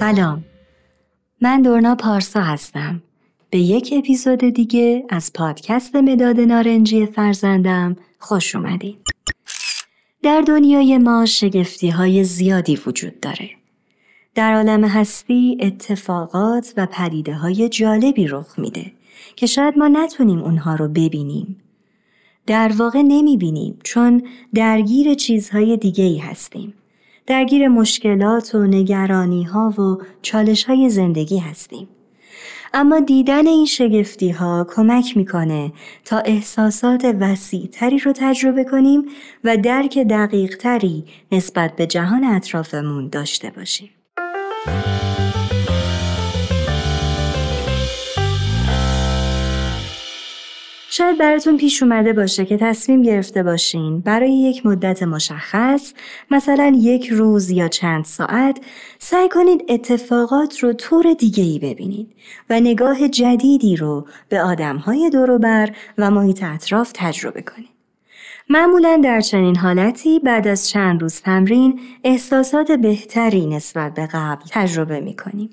سلام، من دورنا پارسا هستم. به یک اپیزود دیگه از پادکست مداد نارنجی فرزندم خوش اومدین. در دنیای ما شگفتی‌های زیادی وجود داره. در عالم هستی اتفاقات و پدیده‌های جالبی رخ میده که شاید ما نتونیم اونها رو ببینیم. در واقع نمیبینیم چون درگیر چیزهای دیگه‌ای هستیم. درگیر مشکلات و نگرانی‌ها و چالش‌های زندگی هستیم. اما دیدن این شگفتی‌ها کمک می‌کنه تا احساسات وسیع‌تری رو تجربه کنیم و درک دقیق‌تری نسبت به جهان اطرافمون داشته باشیم. شاید براتون پیش اومده باشه که تصمیم گرفته باشین برای یک مدت مشخص، مثلا یک روز یا چند ساعت، سعی کنید اتفاقات رو طور دیگه‌ای ببینید و نگاه جدیدی رو به آدم‌های دور و بر و محیط اطراف تجربه کنید. معمولاً در چنین حالتی بعد از چند روز تمرین احساسات بهتری نسبت به قبل تجربه می‌کنیم.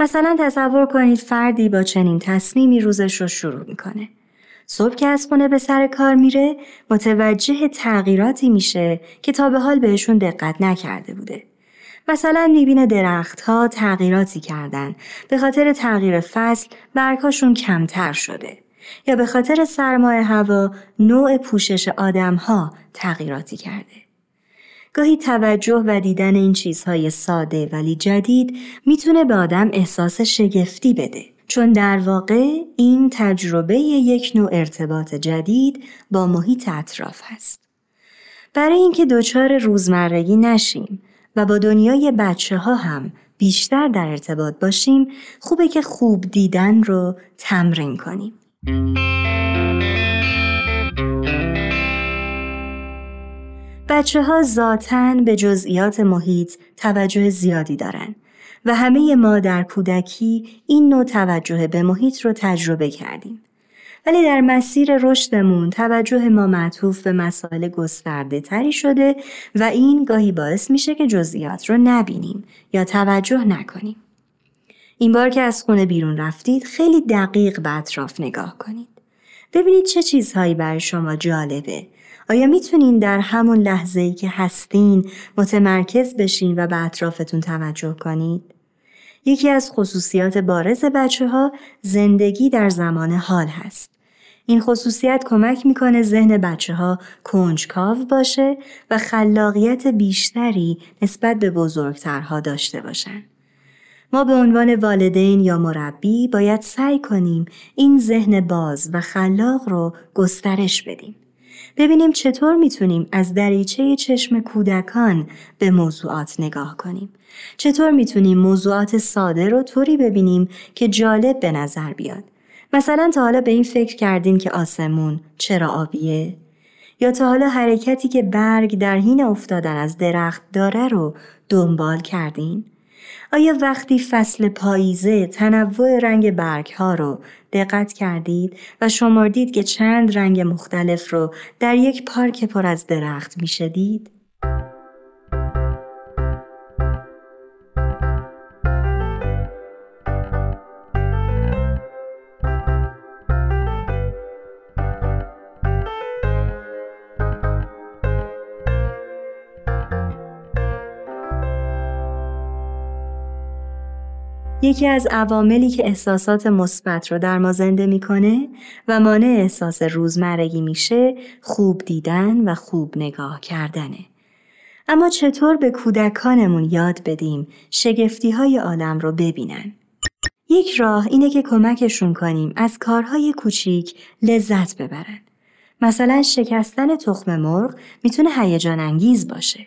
مثلا تصور کنید فردی با چنین تصمیمی روزش رو شروع می‌کنه. صبح که از خونه به سر کار میره متوجه تغییراتی میشه که تا به حال بهشون دقت نکرده بوده. مثلا میبینه درختها تغییراتی کردن، به خاطر تغییر فصل برگ‌هاشون کمتر شده یا به خاطر سرمای هوا نوع پوشش آدمها تغییراتی کرده. گاهی توجه و دیدن این چیزهای ساده ولی جدید میتونه به آدم احساس شگفتی بده، چون در واقع این تجربه یک نوع ارتباط جدید با محیط اطراف هست. برای اینکه دچار روزمرگی نشیم و با دنیای بچه ها هم بیشتر در ارتباط باشیم، خوبه که خوب دیدن رو تمرین کنیم. بچه ها ذاتن به جزئیات محیط توجه زیادی دارن و همه ما در کودکی این نوع توجه به محیط رو تجربه کردیم. ولی در مسیر رشدمون توجه ما معطوف به مسائل گسترده تری شده و این گاهی باعث میشه که جزئیات رو نبینیم یا توجه نکنیم. این بار که از خونه بیرون رفتید خیلی دقیق به اطراف نگاه کنید. ببینید چه چیزهایی برای شما جالبه. آیا میتونین در همون لحظه‌ای که هستین متمرکز بشین و به اطرافتون توجه کنید؟ یکی از خصوصیات بارز بچه‌ها زندگی در زمان حال هست. این خصوصیت کمک میکنه ذهن بچه‌ها کنجکاو باشه و خلاقیت بیشتری نسبت به بزرگترها داشته باشن. ما به عنوان والدین یا مربی باید سعی کنیم این ذهن باز و خلاق رو گسترش بدیم. ببینیم چطور میتونیم از دریچه چشم کودکان به موضوعات نگاه کنیم. چطور میتونیم موضوعات ساده رو طوری ببینیم که جالب به نظر بیاد. مثلا تا حالا به این فکر کردین که آسمون چرا آبیه؟ یا تا حالا حرکتی که برگ در حین افتادن از درخت داره رو دنبال کردین؟ آیا وقتی فصل پاییزه تنوع رنگ برگ‌ها رو دقت کردید و شمردید که چند رنگ مختلف رو در یک پارک پر از درخت میشه دید؟ یکی از عواملی که احساسات مثبت رو در ما زنده میکنه و مانع احساس روزمرگی میشه، خوب دیدن و خوب نگاه کردنه. اما چطور به کودکانمون یاد بدیم شگفتی‌های عالم رو ببینن؟ یک راه اینه که کمکشون کنیم از کارهای کوچیک لذت ببرن. مثلا شکستن تخم مرغ میتونه هیجان انگیز باشه.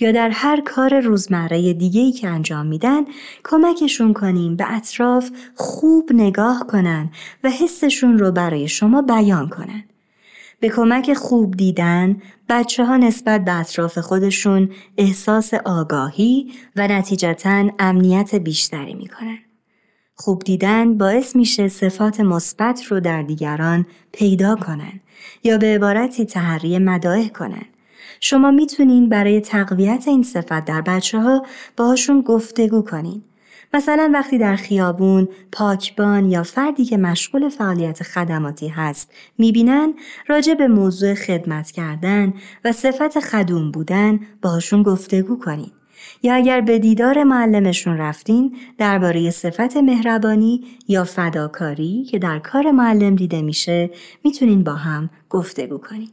یا در هر کار روزمره دیگه‌ای که انجام میدن کمکشون کنیم به اطراف خوب نگاه کنن و حسشون رو برای شما بیان کنن. به کمک خوب دیدن بچه‌ها نسبت به اطراف خودشون احساس آگاهی و نتیجتاً امنیت بیشتری میکنن. خوب دیدن باعث میشه صفات مثبت رو در دیگران پیدا کنن یا به عبارتی تحری مدائح کنن. شما میتونین برای تقویت این صفت در بچه‌ها باهاشون گفتگو کنین. مثلا وقتی در خیابون، پاکبان یا فردی که مشغول فعالیت خدماتی هست میبینن، راجع به موضوع خدمت کردن و صفت خدوم بودن باشون گفتگو کنین. یا اگر به دیدار معلمشون رفتین، درباره صفت مهربانی یا فداکاری که در کار معلم دیده میشه میتونین با هم گفتگو کنین.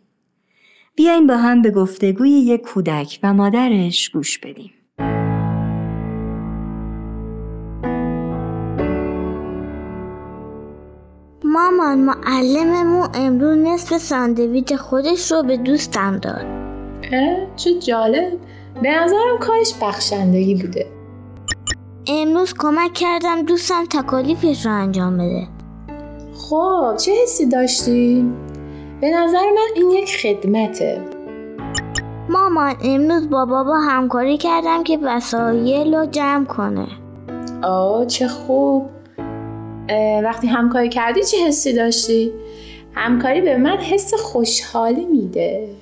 بیاین با هم به گفتگوی یک کودک و مادرش گوش بدیم. مامان، معلممون امروز نصف ساندویچ خودش رو به دوستم داد. چه جالب. به نظرم کارش بخشندگی بوده. امروز کمک کردم دوستم تکالیفش رو انجام بده. خب چه حسی داشتی؟ به نظر من این یک خدمته. مامان، امروز با بابا همکاری کردم که وسایل رو جمع کنه. چه خوب. وقتی همکاری کردی چه حسی داشتی؟ همکاری به من حس خوشحالی میده.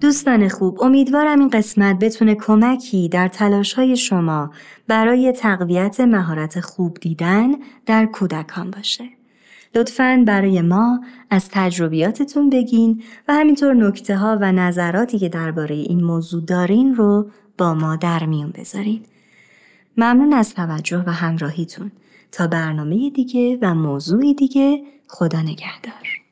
دوستان خوب، امیدوارم این قسمت بتونه کمکی در تلاش‌های شما برای تقویت مهارت خوب دیدن در کودکان باشه. لطفاً برای ما از تجربیاتتون بگین و همینطور نکته‌ها و نظراتی که درباره این موضوع دارین رو با ما در میون بذارین. ممنون از توجه و همراهیتون. تا برنامه دیگه و موضوع دیگه، خدا نگهدار.